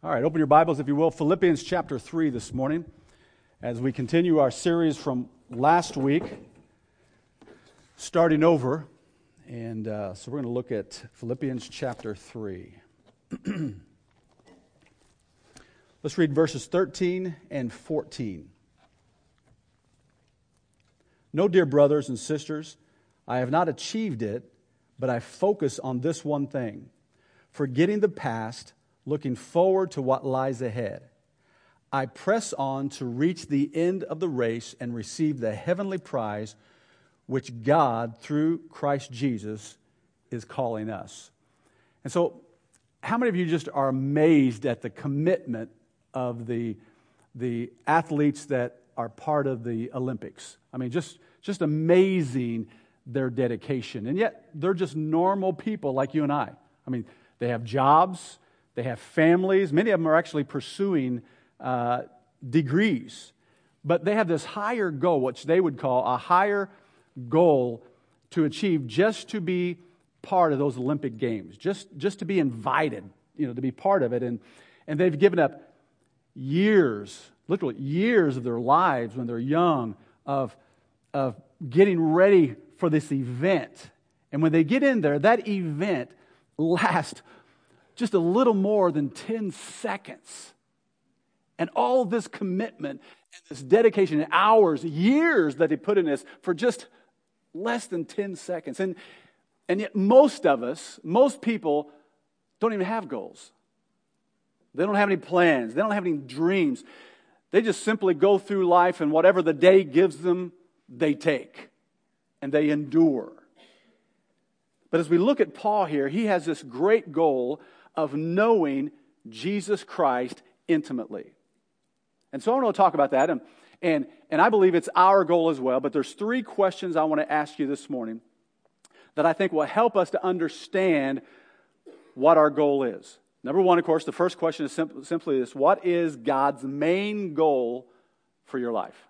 All right, open your Bibles, if you will, Philippians chapter 3 this morning, as we continue our series from last week, starting over, and so we're going to look at Philippians chapter 3. Let's read verses 13 and 14. No, dear brothers and sisters, I have not achieved it, but I focus on this one thing, forgetting the past, looking forward to what lies ahead. I press on to reach the end of the race and receive the heavenly prize, which God, through Christ Jesus, is calling us. And so, how many of you just are amazed at the commitment of the athletes that are part of the Olympics? I mean, just amazing their dedication. And yet, they're just normal people like you and I. I mean, they have jobs. They have families. Many of them are actually pursuing degrees. But they have this higher goal, which they would call a higher goal to achieve, just to be part of those Olympic Games, just to be invited, you know, to be part of it. And they've given up years, literally years of their lives when they're young, of getting ready for this event. And when they get in there, that event lasts just a little more than 10 seconds. And all this commitment and this dedication, and hours, years that they put in this for just less than 10 seconds. And yet most of us, most people, don't even have goals. They don't have any plans. They don't have any dreams. They just simply go through life, and whatever the day gives them, they take. And they endure. But as we look at Paul here, he has this great goal of knowing Jesus Christ intimately. And so I want to talk about that, and I believe it's our goal as well, but there's three questions I want to ask you this morning that I think will help us to understand what our goal is. Number one, of course, the first question is simply this: what is God's main goal for your life?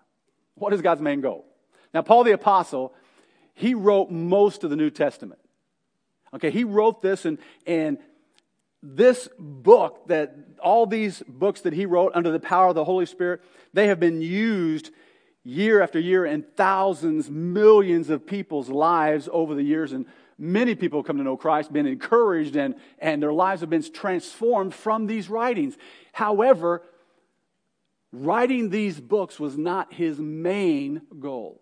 What is God's main goal? Now, Paul the Apostle, he wrote most of the New Testament. Okay, he wrote this, and this book, that all these books that he wrote under the power of the Holy Spirit, they have been used year after year in thousands, millions of people's lives over the years. And many people come to know Christ, been encouraged, and their lives have been transformed from these writings. However, writing these books was not his main goal.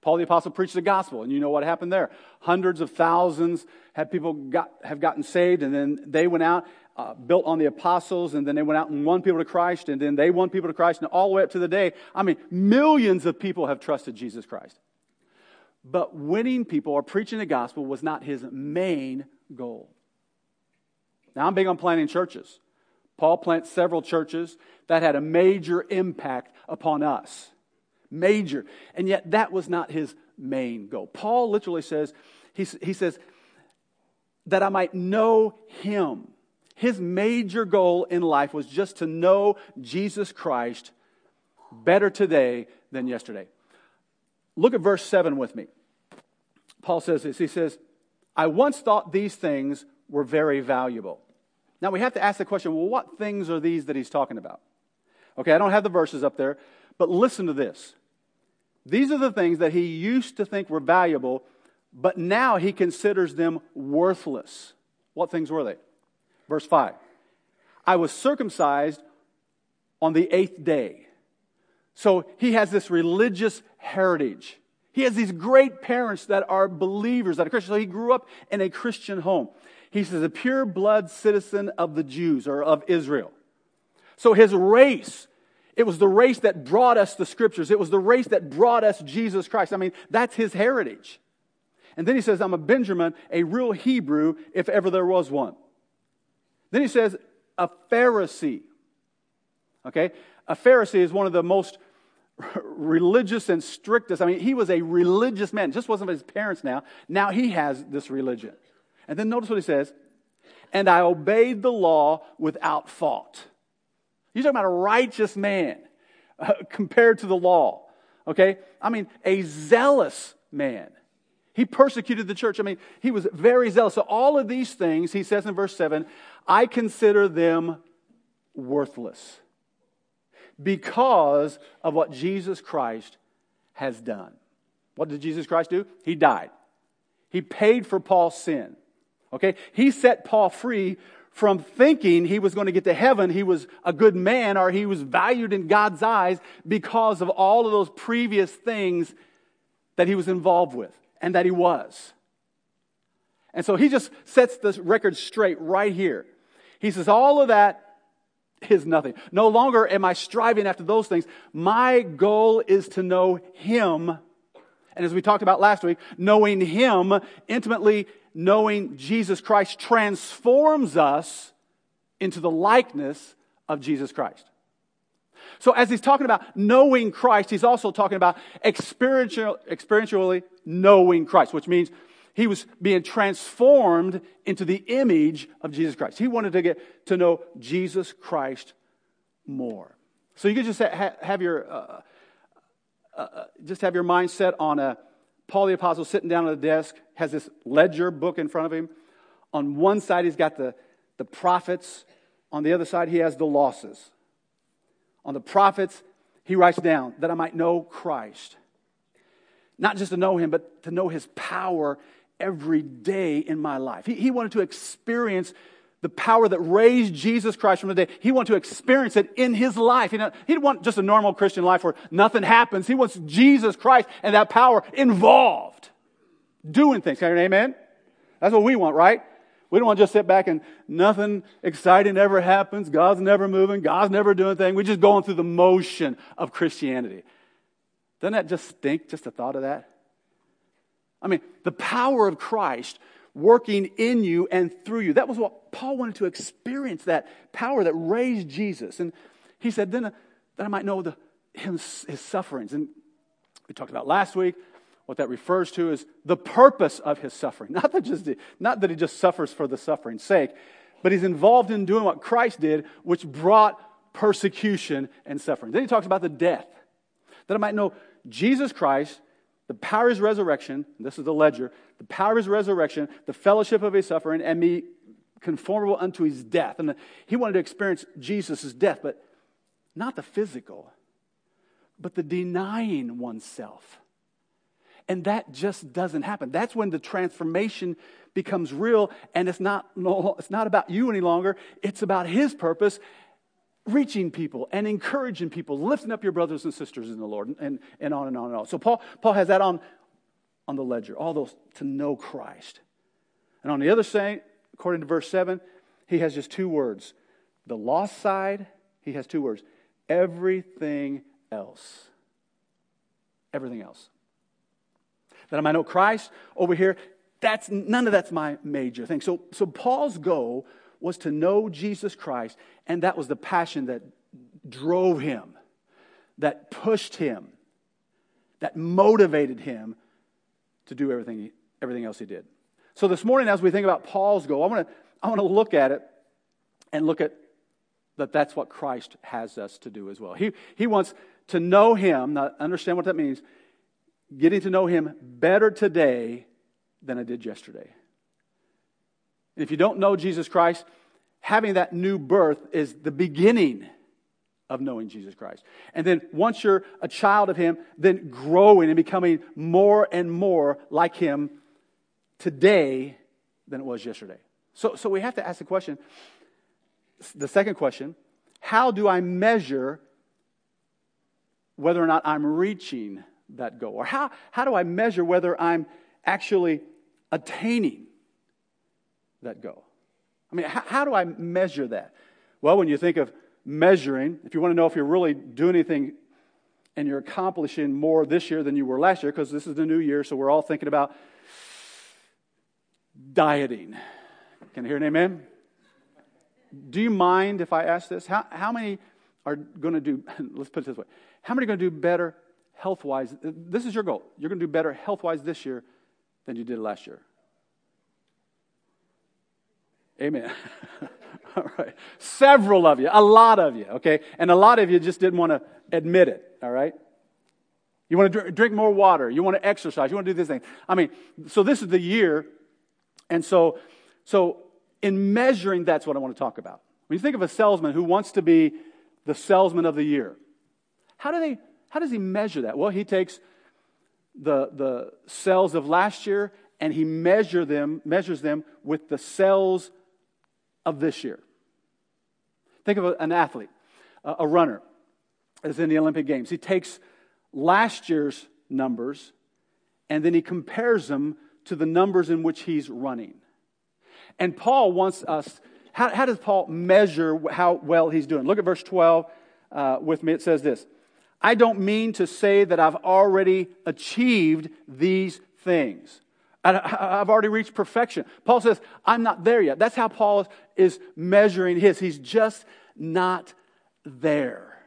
Paul the Apostle preached the gospel, and you know what happened there. Hundreds of thousands have gotten saved, and then they went out, built on the apostles, and then they went out and won people to Christ, and then they won people to Christ, and all the way up to the day, I mean, millions of people have trusted Jesus Christ. But winning people or preaching the gospel was not his main goal. Now, I'm big on planting churches. Paul plants several churches that had a major impact upon us. Major. And yet that was not his main goal. Paul literally says, he says, that I might know him. His major goal in life was just to know Jesus Christ better today than yesterday. Look at verse 7 with me. Paul says this. He says, I once thought these things were very valuable. Now we have to ask the question, well, what things are these that he's talking about? Okay, I don't have the verses up there, but listen to this. These are the things that he used to think were valuable, but now he considers them worthless. What things were they? Verse 5. I was circumcised on the 8th day. So he has this religious heritage. He has these great parents that are believers, that are Christians. So he grew up in a Christian home. He says, a pure blood citizen of the Jews, or of Israel. So his race, it was the race that brought us the Scriptures. It was the race that brought us Jesus Christ. I mean, that's his heritage. And then he says, I'm a Benjamin, a real Hebrew, if ever there was one. Then he says, a Pharisee. Okay? A Pharisee is one of the most religious and strictest. I mean, he was a religious man. It just wasn't his parents now. Now he has this religion. And then notice what he says. And I obeyed the law without fault. You're talking about a righteous man compared to the law, okay? I mean, a zealous man. He persecuted the church. I mean, he was very zealous. So all of these things, he says in verse 7, I consider them worthless because of what Jesus Christ has done. What did Jesus Christ do? He died. He paid for Paul's sin. Okay? He set Paul free from thinking he was going to get to heaven, he was a good man, or he was valued in God's eyes because of all of those previous things that he was involved with, and that he was. And so he just sets this record straight right here. He says, all of that is nothing. No longer am I striving after those things. My goal is to know Him. And as we talked about last week, knowing Him intimately, knowing Jesus Christ transforms us into the likeness of Jesus Christ. So as he's talking about knowing Christ, he's also talking about experientially knowing Christ, which means he was being transformed into the image of Jesus Christ. He wanted to get to know Jesus Christ more. So you could just have your mind set on Paul the Apostle sitting down at a desk, has this ledger book in front of him. On one side, he's got the profits. On the other side, he has the losses. On the profits, he writes down, that I might know Christ. Not just to know Him, but to know His power every day in my life. He wanted to experience the power that raised Jesus Christ from the dead. He wanted to experience it in his life. You know, he didn't want just a normal Christian life where nothing happens. He wants Jesus Christ and that power involved, doing things. Can I hear an amen? That's what we want, right? We don't want to just sit back and nothing exciting ever happens. God's never moving. God's never doing anything. We're just going through the motion of Christianity. Doesn't that just stink, just the thought of that? I mean, the power of Christ working in you and through you. That was what Paul wanted to experience, that power that raised Jesus. And he said, then that I might know his sufferings. And we talked about last week, what that refers to is the purpose of his suffering. Not that he just suffers for the suffering's sake, but he's involved in doing what Christ did, which brought persecution and suffering. Then he talks about the death. That I might know Jesus Christ, the power of His resurrection, this is the ledger, the power of His resurrection, the fellowship of His suffering, and be conformable unto His death. And he wanted to experience Jesus' death, but not the physical, but the denying oneself. And that just doesn't happen. That's when the transformation becomes real, and it's not about you any longer. It's about His purpose, reaching people and encouraging people, lifting up your brothers and sisters in the Lord, and on and on and on. So Paul has that on the ledger, all those to know Christ. And on the other side, according to verse 7, he has just two words. The lost side, he has two words. Everything else. Everything else. That I might know Christ over here, none of that's my major thing. So Paul's goal was to know Jesus Christ, and that was the passion that drove him, that pushed him, that motivated him to do everything else he did. So this morning, as we think about Paul's goal, I want to look at it and look at that. That's what Christ has us to do as well. He wants to know Him. Now, understand what that means. Getting to know Him better today than I did yesterday. If you don't know Jesus Christ, having that new birth is the beginning of knowing Jesus Christ. And then once you're a child of Him, then growing and becoming more and more like Him today than it was yesterday. So we have to ask the question, the second question, how do I measure whether or not I'm reaching that goal? Or how do I measure whether I'm actually attaining that goal? I mean, how do I measure that? Well, when you think of measuring, if you want to know if you're really doing anything and you're accomplishing more this year than you were last year, because this is the new year, so we're all thinking about dieting. Can I hear an amen? Do you mind if I ask this? How many are going to do, let's put it this way, how many are going to do better health-wise? This is your goal. You're going to do better health-wise this year than you did last year. Amen. All right. Several of you, a lot of you, okay? And a lot of you just didn't want to admit it, all right? You want to drink more water. You want to exercise. You want to do this thing. I mean, so this is the year, and so in measuring, that's what I want to talk about. When you think of a salesman who wants to be the salesman of the year, how does he measure that? Well, he takes the sales of last year and he measures them with the sales of this year. Think of an athlete, a runner, as in the Olympic Games. He takes last year's numbers and then he compares them to the numbers in which he's running. And Paul wants us, how does Paul measure how well he's doing? Look at verse 12 with me. It says this: I don't mean to say that I've already achieved these things. I've already reached perfection. Paul says, I'm not there yet. That's how Paul is measuring his. He's just not there.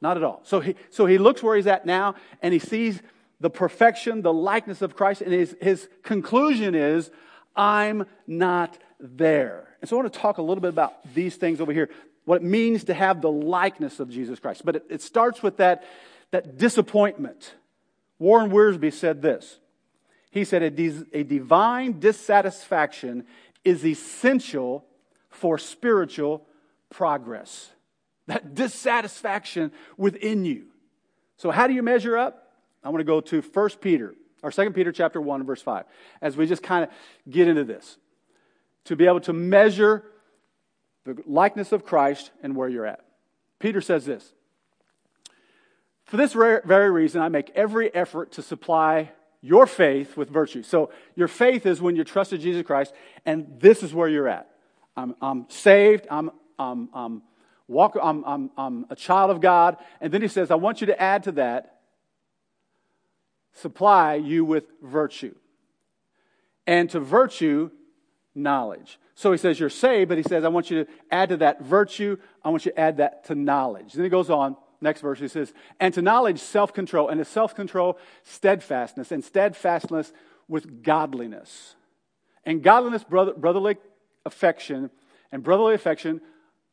Not at all. So he looks where he's at now, and he sees the perfection, the likeness of Christ, and his conclusion is, I'm not there. And so I want to talk a little bit about these things over here, what it means to have the likeness of Jesus Christ. But it starts with that disappointment. Warren Wiersbe said this. He said, a divine dissatisfaction is essential for spiritual progress. That dissatisfaction within you. So how do you measure up? I want to go to 2 Peter chapter 1, verse 5, as we just kind of get into this, to be able to measure the likeness of Christ and where you're at. Peter says this: for this very reason, I make every effort to supply your faith with virtue. So your faith is when you trusted Jesus Christ, and this is where you're at. I'm saved. I'm a child of God. And then he says, I want you to add to that, supply you with virtue. And to virtue, knowledge. So he says, you're saved, but he says, I want you to add to that virtue. I want you to add that to knowledge. Then he goes on, next verse, he says, and to knowledge, self-control. And to self-control, steadfastness. And steadfastness with godliness. And godliness, brotherly affection. And brotherly affection,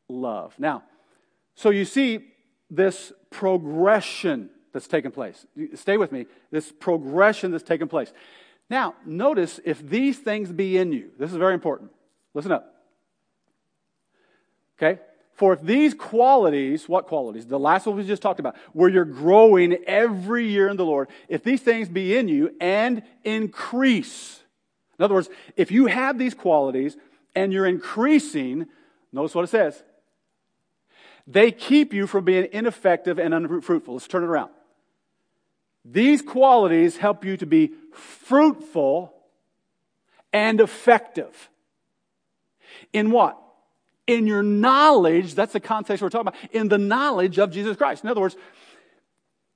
love. Now, so you see this progression that's taken place. Stay with me. This progression that's taken place. Now, notice if these things be in you. This is very important. Listen up. Okay? For if these qualities, what qualities? The last one we just talked about, where you're growing every year in the Lord. If these things be in you and increase. In other words, if you have these qualities and you're increasing, notice what it says. They keep you from being ineffective and unfruitful. Let's turn it around. These qualities help you to be fruitful and effective. In what? In your knowledge. That's the context we're talking about. In the knowledge of Jesus Christ. In other words,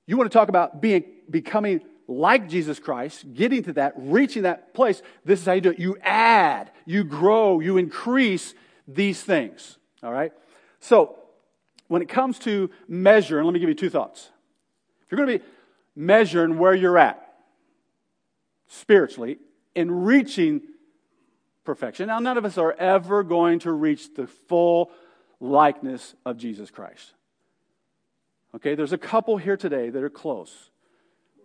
you want to talk about becoming like Jesus Christ, getting to that, reaching that place. This is how you do it. You add, you grow, you increase these things. All right? So, when it comes to measuring, let me give you two thoughts. If you're going to be measuring where you're at spiritually in reaching perfection. Now, none of us are ever going to reach the full likeness of Jesus Christ. Okay, there's a couple here today that are close.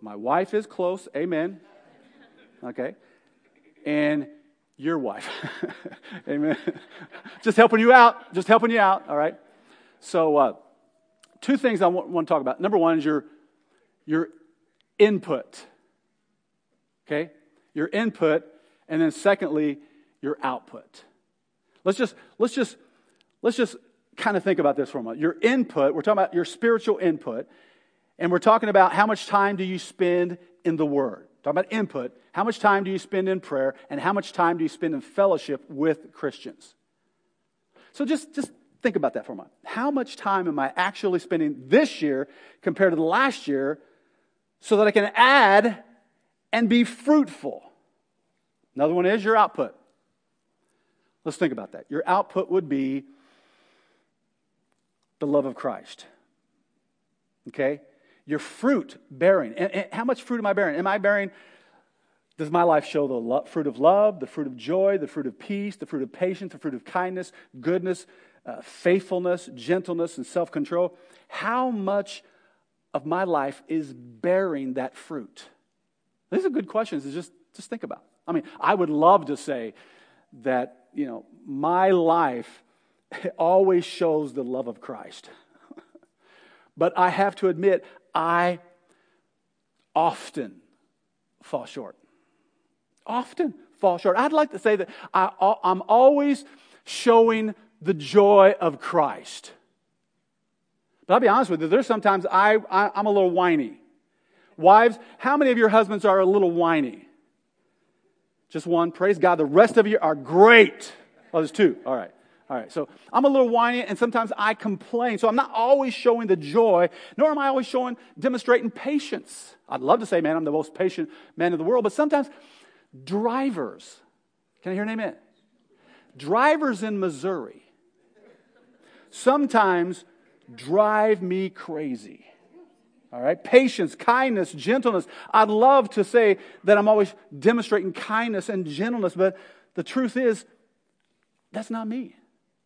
My wife is close, amen. Okay, and your wife, amen. Just helping you out, all right? So two things I want to talk about. Number one is your input, okay? Your input, and then secondly, your output. Let's just kind of think about this for a moment. Your input, we're talking about your spiritual input, and we're talking about how much time do you spend in the Word. Talking about input, how much time do you spend in prayer, and how much time do you spend in fellowship with Christians? So just think about that for a moment. How much time am I actually spending this year compared to the last year so that I can add and be fruitful? Another one is your output. Let's think about that. Your output would be the love of Christ. Okay? Your fruit bearing. And how much fruit am I bearing? Does my life show the fruit of love, the fruit of joy, the fruit of peace, the fruit of patience, the fruit of kindness, goodness, faithfulness, gentleness, and self-control? How much of my life is bearing that fruit? These are good questions to just think about. I mean, I would love to say that, you know, my life it always shows the love of Christ. But I have to admit, I often fall short. Often fall short. I'd like to say that I'm always showing the joy of Christ. But I'll be honest with you, there's sometimes I'm a little whiny. Wives, how many of your husbands are a little whiny? Just one. Praise God. The rest of you are great. Oh, there's two. All right. So I'm a little whiny, and sometimes I complain. So I'm not always showing the joy, nor am I always demonstrating patience. I'd love to say, man, I'm the most patient man in the world, but sometimes drivers, can I hear an amen? Drivers in Missouri sometimes drive me crazy. All right? Patience, kindness, gentleness. I'd love to say that I'm always demonstrating kindness and gentleness, but the truth is, that's not me.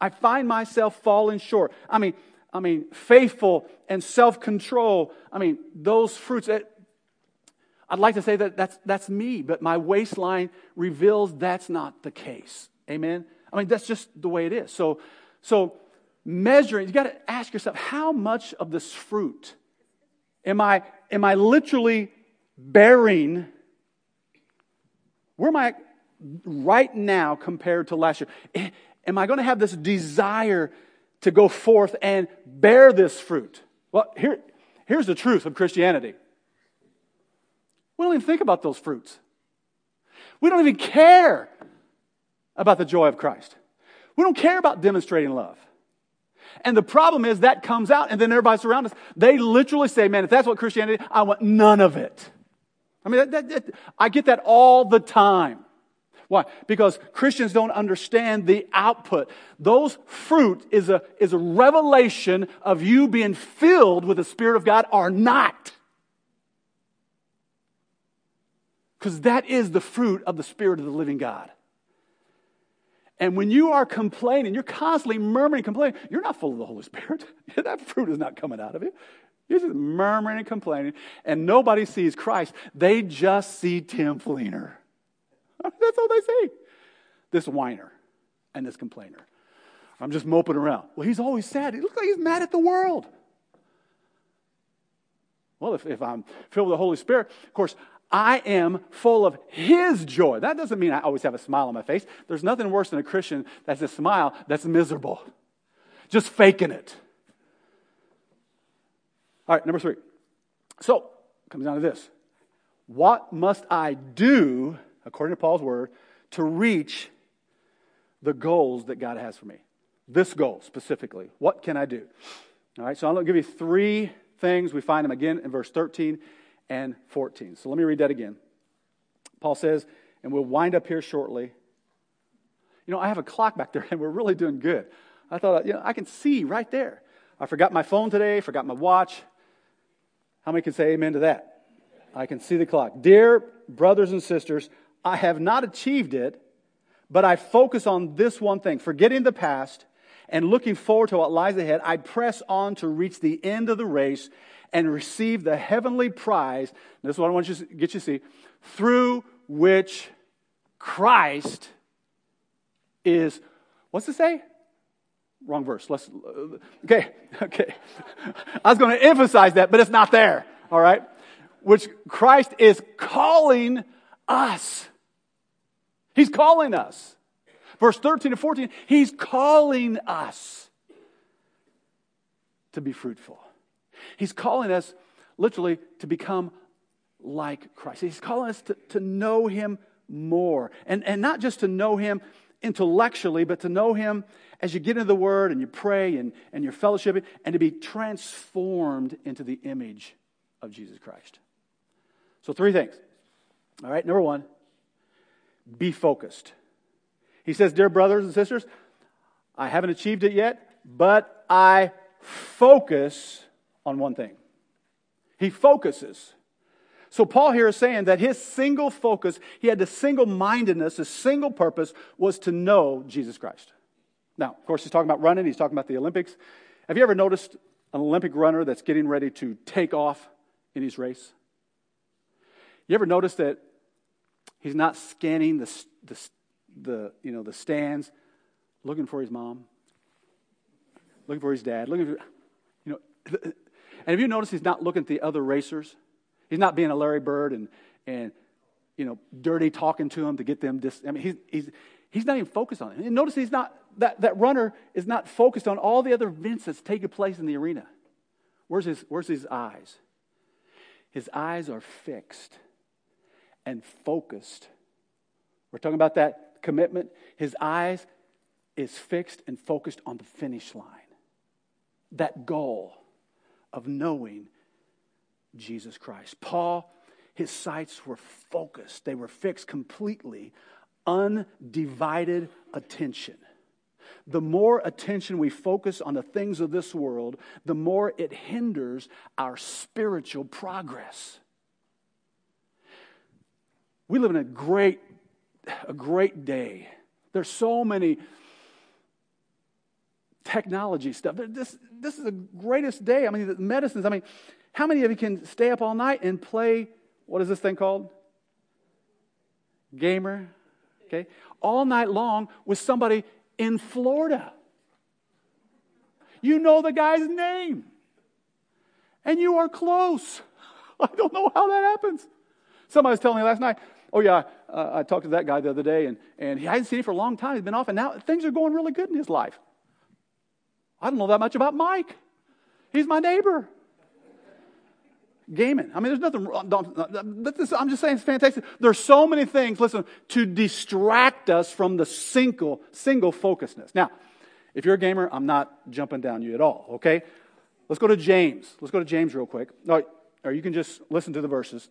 I find myself falling short. I mean, faithful and self-control. I mean, those fruits. I'd like to say that that's me, but my waistline reveals that's not the case. Amen? I mean, that's just the way it is. So measuring, you got to ask yourself, how much of this fruit am I literally bearing? Where am I right now compared to last year? Am I going to have this desire to go forth and bear this fruit? Well, here's the truth of Christianity. We don't even think about those fruits. We don't even care about the joy of Christ. We don't care about demonstrating love. And the problem is that comes out, and then everybody's around us, they literally say, man, if that's what Christianity is, I want none of it. I mean, I get that all the time. Why? Because Christians don't understand the output. Those fruit is a revelation of you being filled with the Spirit of God or not. Because that is the fruit of the Spirit of the living God. And when you are complaining, you're constantly murmuring and complaining, you're not full of the Holy Spirit. That fruit is not coming out of you. You're just murmuring and complaining, and nobody sees Christ. They just see Tim Fleener. That's all they see. This whiner and this complainer. I'm just moping around. Well, he's always sad. He looks like he's mad at the world. Well, if I'm filled with the Holy Spirit, of course, I am full of His joy. That doesn't mean I always have a smile on my face. There's nothing worse than a Christian that's a smile that's miserable. Just faking it. All right, number 3. So, it comes down to this. What must I do, according to Paul's word, to reach the goals that God has for me? This goal specifically. What can I do? All right, so I'm going to give you 3 things. We find them again in verse 13. And 14. So let me read that again. Paul says, and we'll wind up here shortly. You know, I have a clock back there, and we're really doing good. I thought, you know, I can see right there. I forgot my phone today, forgot my watch. How many can say amen to that? I can see the clock. Dear brothers and sisters, I have not achieved it, but I focus on this one thing. Forgetting the past and looking forward to what lies ahead, I press on to reach the end of the race and receive the heavenly prize. This is what I want to get you to see. Through which Christ is, what's it say? Wrong verse. Okay. I was going to emphasize that, but it's not there. All right. Which Christ is calling us. He's calling us. Verse 13 to 14, He's calling us to be fruitful. He's calling us literally to become like Christ. He's calling us to know Him more. And not just to know Him intellectually, but to know Him as you get into the Word and you pray and you're fellowshipping, and to be transformed into the image of Jesus Christ. So 3 things. All right, number 1, be focused. He says, dear brothers and sisters, I haven't achieved it yet, but I focus on one thing. He focuses. So Paul here is saying that his single focus, he had the single-mindedness, his single purpose was to know Jesus Christ. Now, of course, he's talking about running. He's talking about the Olympics. Have you ever noticed an Olympic runner that's getting ready to take off in his race? You ever notice that he's not scanning the stands, looking for his mom? looking for his dad, looking for, you know. And if you notice, he's not looking at the other racers. He's not being a Larry Bird and you know, dirty talking to them to get them. I mean, he's not even focused on it. And notice he's not that runner is not focused on all the other events that's taking place in the arena. Where's his eyes? His eyes are fixed and focused. We're talking about that commitment. His eyes is fixed and focused on the finish line. That goal of knowing Jesus Christ. Paul, his sights were focused. They were fixed completely, undivided attention. The more attention we focus on the things of this world, the more it hinders our spiritual progress. We live in a great day. There's so many technology stuff. This is the greatest day. I mean, the medicines. I mean, how many of you can stay up all night and play, what is this thing called? Gamer, okay? All night long with somebody in Florida. You know the guy's name. And you are close. I don't know how that happens. Somebody was telling me last night, oh yeah, I talked to that guy the other day, and I hadn't seen him for a long time. He's been off, and now things are going really good in his life. I don't know that much about Mike. He's my neighbor. Gaming. I mean, there's nothing wrong. I'm just saying it's fantastic. There's so many things, listen, to distract us from the single focusedness. Now, if you're a gamer, I'm not jumping down you at all, okay? Let's go to James. Let's go to James real quick. Or you can just listen to the verses.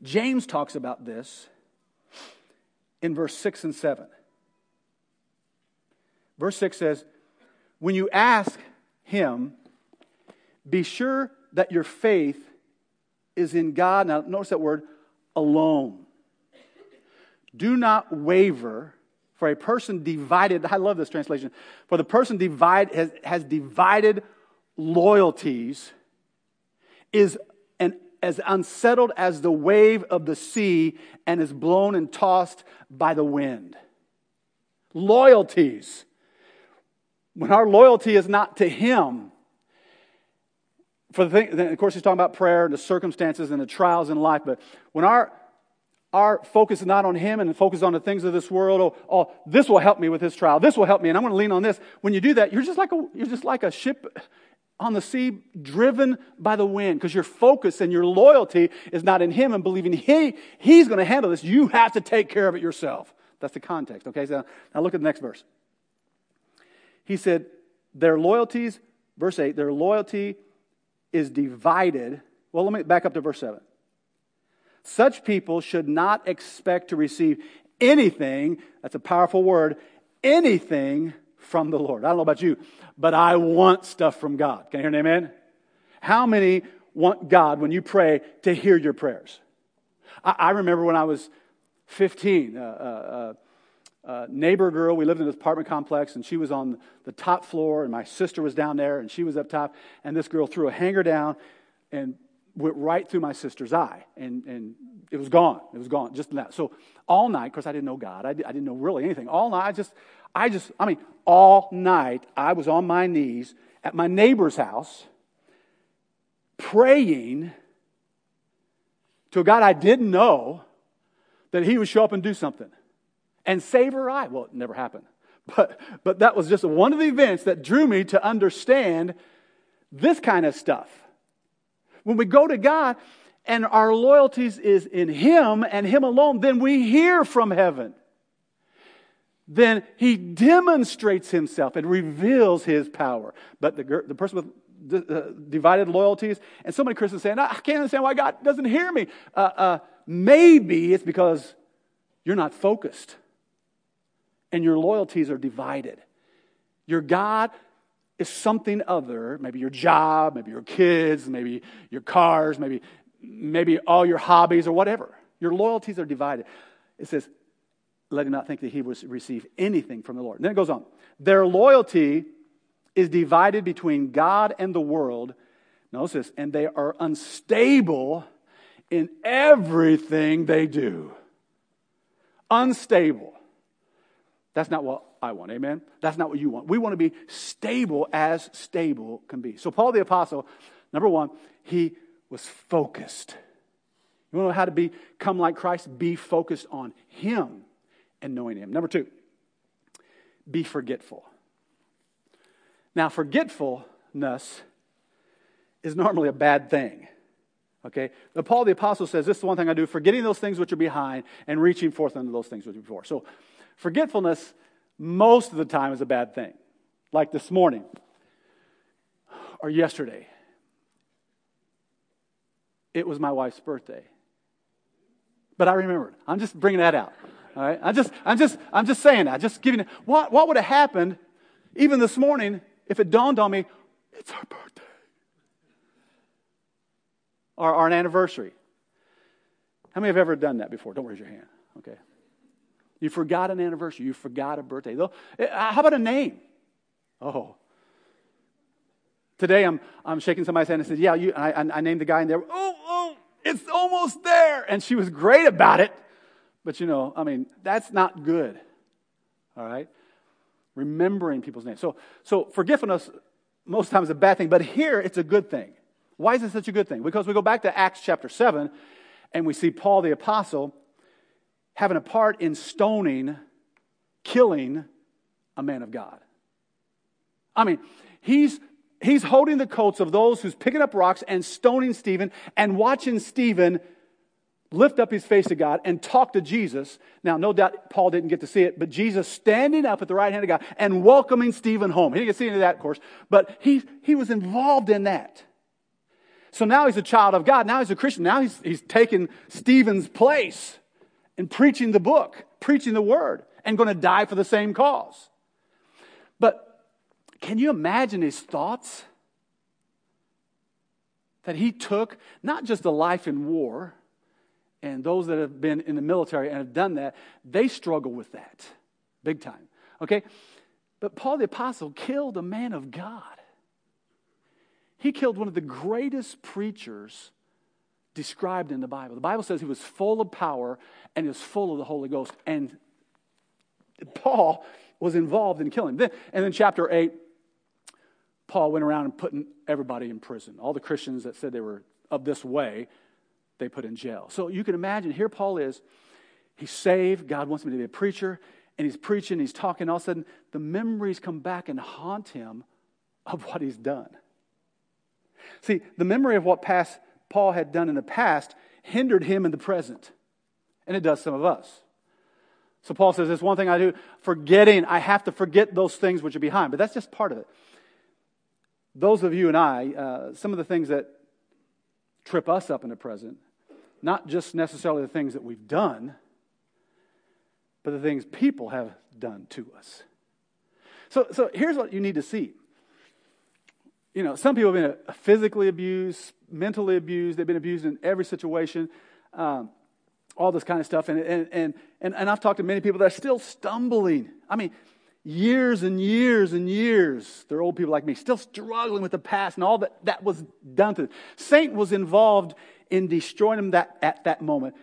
James talks about this in verse 6 and 7. Verse 6 says, when you ask him, be sure that your faith is in God. Now, notice that word, alone. Do not waver, for a person divided, I love this translation, for the person has divided loyalties is as unsettled as the wave of the sea and is blown and tossed by the wind. Loyalties. When our loyalty is not to him, for the thing, of course, he's talking about prayer and the circumstances and the trials in life. But when our focus is not on him and focus on the things of this world, oh, this will help me with this trial. This will help me, and I'm going to lean on this. When you do that, you're just like a ship on the sea, driven by the wind, because your focus and your loyalty is not in him and believing he's going to handle this. You have to take care of it yourself. That's the context. Okay, so now look at the next verse. He said, their loyalties, verse 8, their loyalty is divided. Well, let me back up to verse 7. Such people should not expect to receive anything, that's a powerful word, anything from the Lord. I don't know about you, but I want stuff from God. Can you hear an amen? How many want God, when you pray, to hear your prayers? I remember when I was 15, neighbor girl, we lived in this apartment complex, and she was on the top floor, and my sister was down there, and she was up top, and this girl threw a hanger down and went right through my sister's eye, and it was gone. It was gone, just that. So all night, of course, I didn't know God. I didn't know really anything. All night, all night, I was on my knees at my neighbor's house praying to a God I didn't know that he would show up and do something. And save her eye. Well, it never happened. But that was just one of the events that drew me to understand this kind of stuff. When we go to God and our loyalties is in him and him alone, then we hear from heaven. Then he demonstrates himself and reveals his power. But the person with divided loyalties, and so many Christians saying, I can't understand why God doesn't hear me. Maybe it's because you're not focused. And your loyalties are divided. Your God is something other, maybe your job, maybe your kids, maybe your cars, maybe all your hobbies or whatever. Your loyalties are divided. It says, let him not think that he will receive anything from the Lord. And then it goes on. Their loyalty is divided between God and the world. Notice this, and they are unstable in everything they do. Unstable. That's not what I want, amen? That's not what you want. We want to be stable as stable can be. So Paul the Apostle, number one, he was focused. You want to know how to become like Christ? Be focused on him and knowing him. Number two, be forgetful. Now, forgetfulness is normally a bad thing, okay? But Paul the Apostle says, this is the one thing I do, forgetting those things which are behind and reaching forth unto those things which are before. So forgetfulness most of the time is a bad thing, like this morning or yesterday. It was my wife's birthday, but I remembered. I'm just bringing that out. All right, I'm just saying that. Just giving what would have happened, even this morning, if it dawned on me, it's her birthday, or an anniversary. How many have ever done that before? Don't raise your hand. Okay, you forgot an anniversary. You forgot a birthday. How about a name? Oh. Today I'm shaking somebody's hand and said, yeah, you. I named the guy in there. Oh, it's almost there. And she was great about it. But that's not good. All right? Remembering people's names. So forgiveness most times is a bad thing, but here it's a good thing. Why is it such a good thing? Because we go back to Acts chapter 7 and we see Paul the Apostle having a part in stoning, killing a man of God. I mean, He's holding the coats of those who's picking up rocks and stoning Stephen and watching Stephen lift up his face to God and talk to Jesus. Now, no doubt Paul didn't get to see it, but Jesus standing up at the right hand of God and welcoming Stephen home. He didn't get to see any of that, of course, but he was involved in that. So now he's a child of God. Now he's a Christian. Now he's taking Stephen's place and preaching the book, preaching the word, and going to die for the same cause. But can you imagine his thoughts? That he took not just a life in war, and those that have been in the military and have done that, they struggle with that big time, okay? But Paul the Apostle killed a man of God. He killed one of the greatest preachers described in the Bible. The Bible says he was full of power and he was full of the Holy Ghost. And Paul was involved in killing. And then chapter 8, Paul went around and putting everybody in prison. All the Christians that said they were of this way, they put in jail. So you can imagine, here Paul is, he's saved, God wants him to be a preacher, and he's preaching, he's talking, all of a sudden, the memories come back and haunt him of what he's done. See, the memory of what past Paul had done in the past hindered him in the present, and it does some of us. So Paul says, "There's one thing I do, forgetting, I have to forget those things which are behind." But that's just part of it. Those of you and I, some of the things that trip us up in the present, not just necessarily the things that we've done, but the things people have done to us. So here's what you need to see. Some people have been physically abused, mentally abused. They've been abused in every situation. All this kind of stuff, and I've talked to many people that are still stumbling. I mean, years and years and years, they're old people like me, still struggling with the past and all that was done to them. Satan was involved in destroying them at that moment,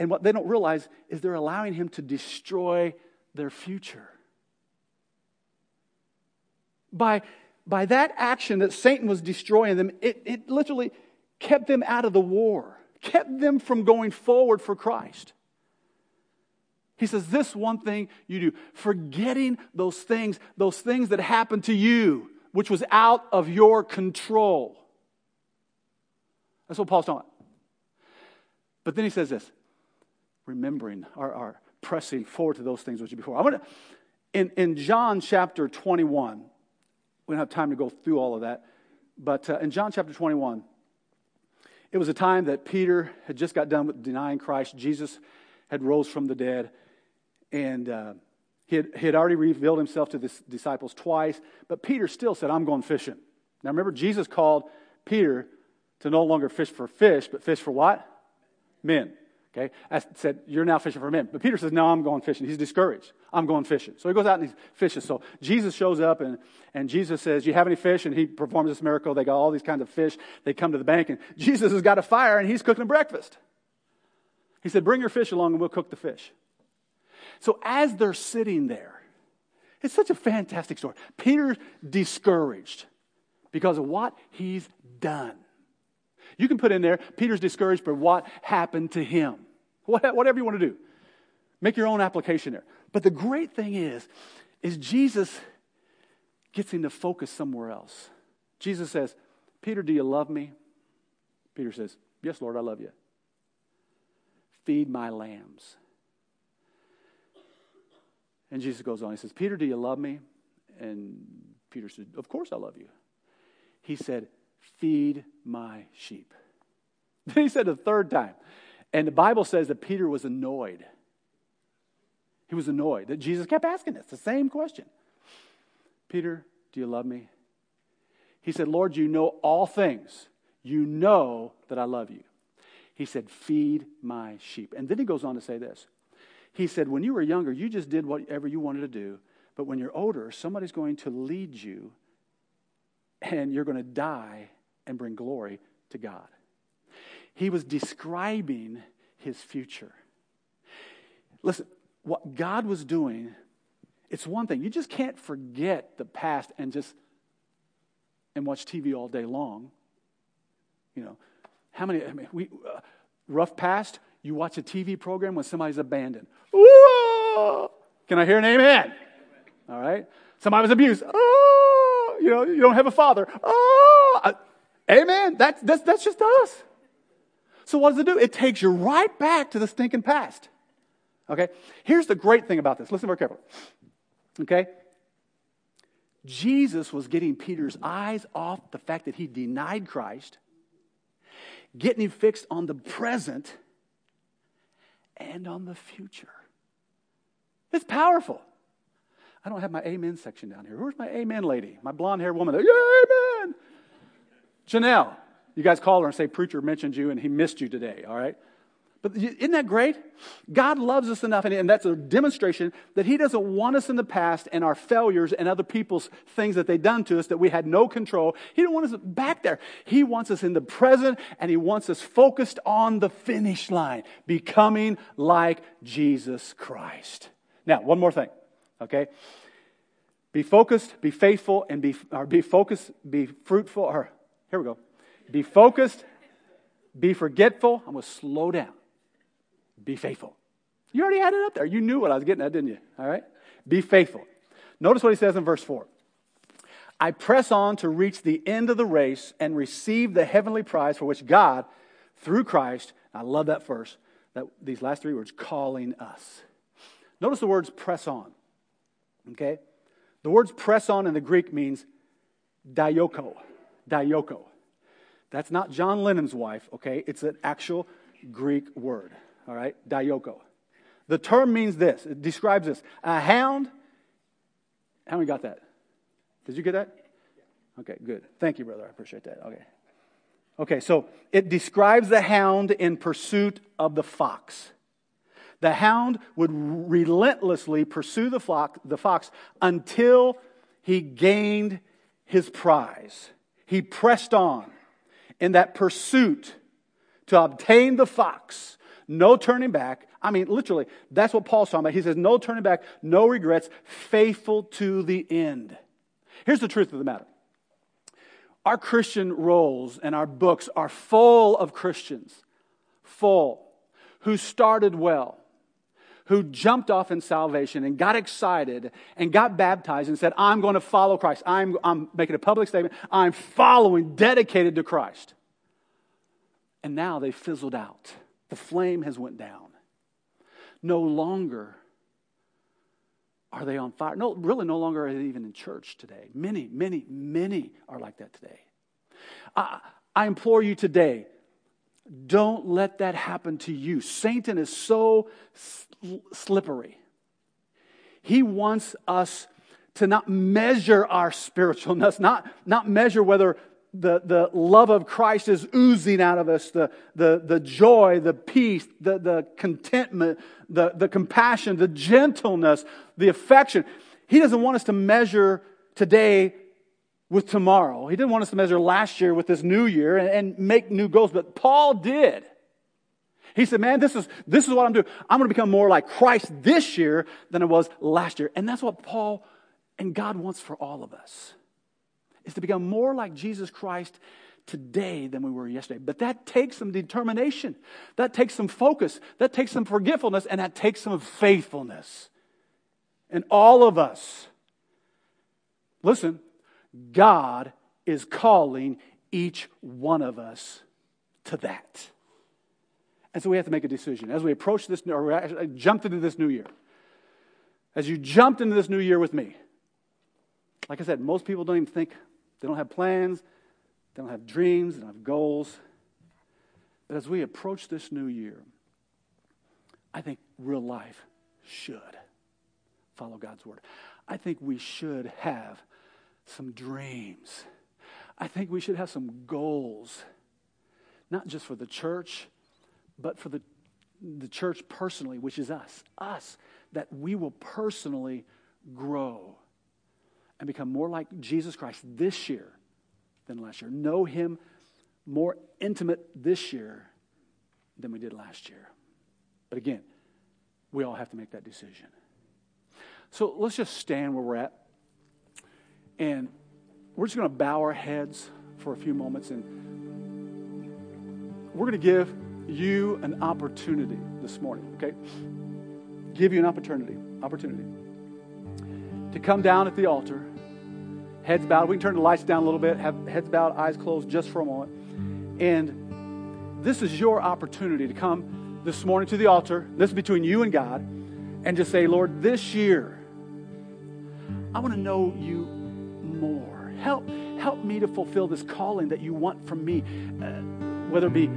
and what they don't realize is they're allowing him to destroy their future. By that action that Satan was destroying them, it literally kept them out of the war. Kept them from going forward for Christ. He says, this one thing you do, forgetting those things that happened to you, which was out of your control. That's what Paul's talking about. But then he says this, remembering or pressing forward to those things which are before. I want to, in John chapter 21, we don't have time to go through all of that, but in John chapter 21, it was a time that Peter had just got done with denying Christ. Jesus had rose from the dead, and he had already revealed himself to the disciples twice, but Peter still said, I'm going fishing. Now remember, Jesus called Peter to no longer fish for fish, but fish for what? Men. Okay? I said, you're now fishing for men. But Peter says, no, I'm going fishing. He's discouraged. I'm going fishing. So he goes out and he fishes. So Jesus shows up and Jesus says, do you have any fish? And he performs this miracle. They got all these kinds of fish. They come to the bank and Jesus has got a fire and he's cooking breakfast. He said, bring your fish along and we'll cook the fish. So as they're sitting there, it's such a fantastic story. Peter's discouraged because of what he's done. You can put in there, Peter's discouraged for what happened to him. Whatever you want to do. Make your own application there. But the great thing is Jesus gets him to focus somewhere else. Jesus says, Peter, do you love me? Peter says, yes, Lord, I love you. Feed my lambs. And Jesus goes on. He says, Peter, do you love me? And Peter said, of course I love you. He said, feed my sheep. Then he said a third time. And the Bible says that Peter was annoyed. He was annoyed that Jesus kept asking us the same question. Peter, do you love me? He said, Lord, you know all things. You know that I love you. He said, feed my sheep. And then he goes on to say this. He said, when you were younger, you just did whatever you wanted to do. But when you're older, somebody's going to lead you and you're going to die and bring glory to God. He was describing his future. Listen, what God was doing, it's one thing. You just can't forget the past and just watch TV all day long. You know, rough past, you watch a TV program when somebody's abandoned. Ooh! Can I hear an amen? All right. Somebody was abused. Oh, you know, you don't have a father. Oh, amen. That's just us. So what does it do? It takes you right back to the stinking past. Okay? Here's the great thing about this. Listen very carefully. Okay? Jesus was getting Peter's eyes off the fact that he denied Christ, getting him fixed on the present and on the future. It's powerful. I don't have my amen section down here. Where's my amen lady? My blonde-haired woman there. Yeah, amen! Janelle. You guys call her and say, preacher mentioned you and he missed you today, all right? But isn't that great? God loves us enough, and that's a demonstration that he doesn't want us in the past and our failures and other people's things that they've done to us that we had no control. He didn't want us back there. He wants us in the present, and he wants us focused on the finish line, becoming like Jesus Christ. Now, one more thing, okay? Be focused, be faithful, and be focused, be fruitful. Or, here we go. Be focused, be forgetful. I'm going to slow down. Be faithful. You already had it up there. You knew what I was getting at, didn't you? All right? Be faithful. Notice what he says in verse 4. I press on to reach the end of the race and receive the heavenly prize for which God, through Christ, I love that verse, these last three words, calling us. Notice the words press on. Okay? The words press on in the Greek means dioko. Dioko. That's not John Lennon's wife, okay? It's an actual Greek word, all right? Dioko. The term means this. It describes this. A hound. How many got that? Did you get that? Okay, good. Thank you, brother. I appreciate that. Okay. Okay, so it describes the hound in pursuit of the fox. The hound would relentlessly pursue the fox until he gained his prize. He pressed on. In that pursuit to obtain the fox, no turning back. I mean, literally, that's what Paul's talking about. He says, no turning back, no regrets, faithful to the end. Here's the truth of the matter. Our Christian roles and our books are full of Christians, who started well, who jumped off in salvation and got excited and got baptized and said, I'm going to follow Christ. I'm making a public statement. I'm following, dedicated to Christ. And now they fizzled out. The flame has went down. No longer are they on fire. No, really no longer are they even in church today. Many, many, many are like that today. I implore you today, don't let that happen to you. Satan is so slippery. He wants us to not measure our spiritualness, not measure whether the love of Christ is oozing out of us, the joy, the peace, the contentment, the compassion, the gentleness, the affection. He doesn't want us to measure today with tomorrow. He didn't want us to measure last year with this new year and make new goals, but Paul did. He said, man, this is what I'm doing. I'm going to become more like Christ this year than I was last year. And that's what Paul and God wants for all of us, is to become more like Jesus Christ today than we were yesterday. But that takes some determination. That takes some focus. That takes some forgetfulness. And that takes some faithfulness. And all of us, listen, God is calling each one of us to that. And so we have to make a decision. As we approach this, or jumped into this new year, as you jumped into this new year with me, like I said, most people don't even think, they don't have plans, they don't have dreams, they don't have goals. But as we approach this new year, I think real life should follow God's word. I think we should have some dreams. I think we should have some goals, not just for the church, but for the church personally, which is us, that we will personally grow and become more like Jesus Christ this year than last year. Know him more intimate this year than we did last year. But again, we all have to make that decision. So let's just stand where we're at. And we're just going to bow our heads for a few moments, and we're going to give you an opportunity this morning, okay? Give you an opportunity to come down at the altar, heads bowed. We can turn the lights down a little bit, have heads bowed, eyes closed just for a moment. And this is your opportunity to come this morning to the altar. This is between you and God, and just say, Lord, this year, I want to know you more. Help me to fulfill this calling that you want from me, whether it be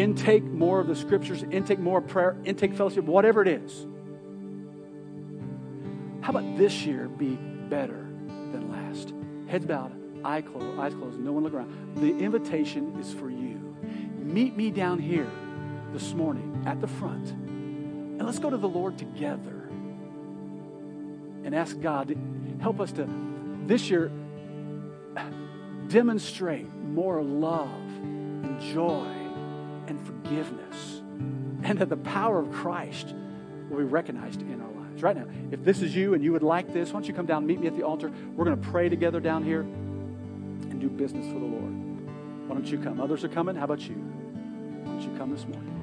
intake more of the scriptures, intake more of prayer, intake fellowship, whatever it is. How about this year be better than last? Heads bowed, eyes closed, no one look around. The invitation is for you. Meet me down here this morning at the front, and let's go to the Lord together and ask God to help us to, this year, demonstrate more love and joy and forgiveness, and that the power of Christ will be recognized in our lives. Right now, if this is you and you would like this, why don't you come down and meet me at the altar? We're going to pray together down here and do business for the Lord. Why don't you come? Others are coming. How about you? Why don't you come this morning?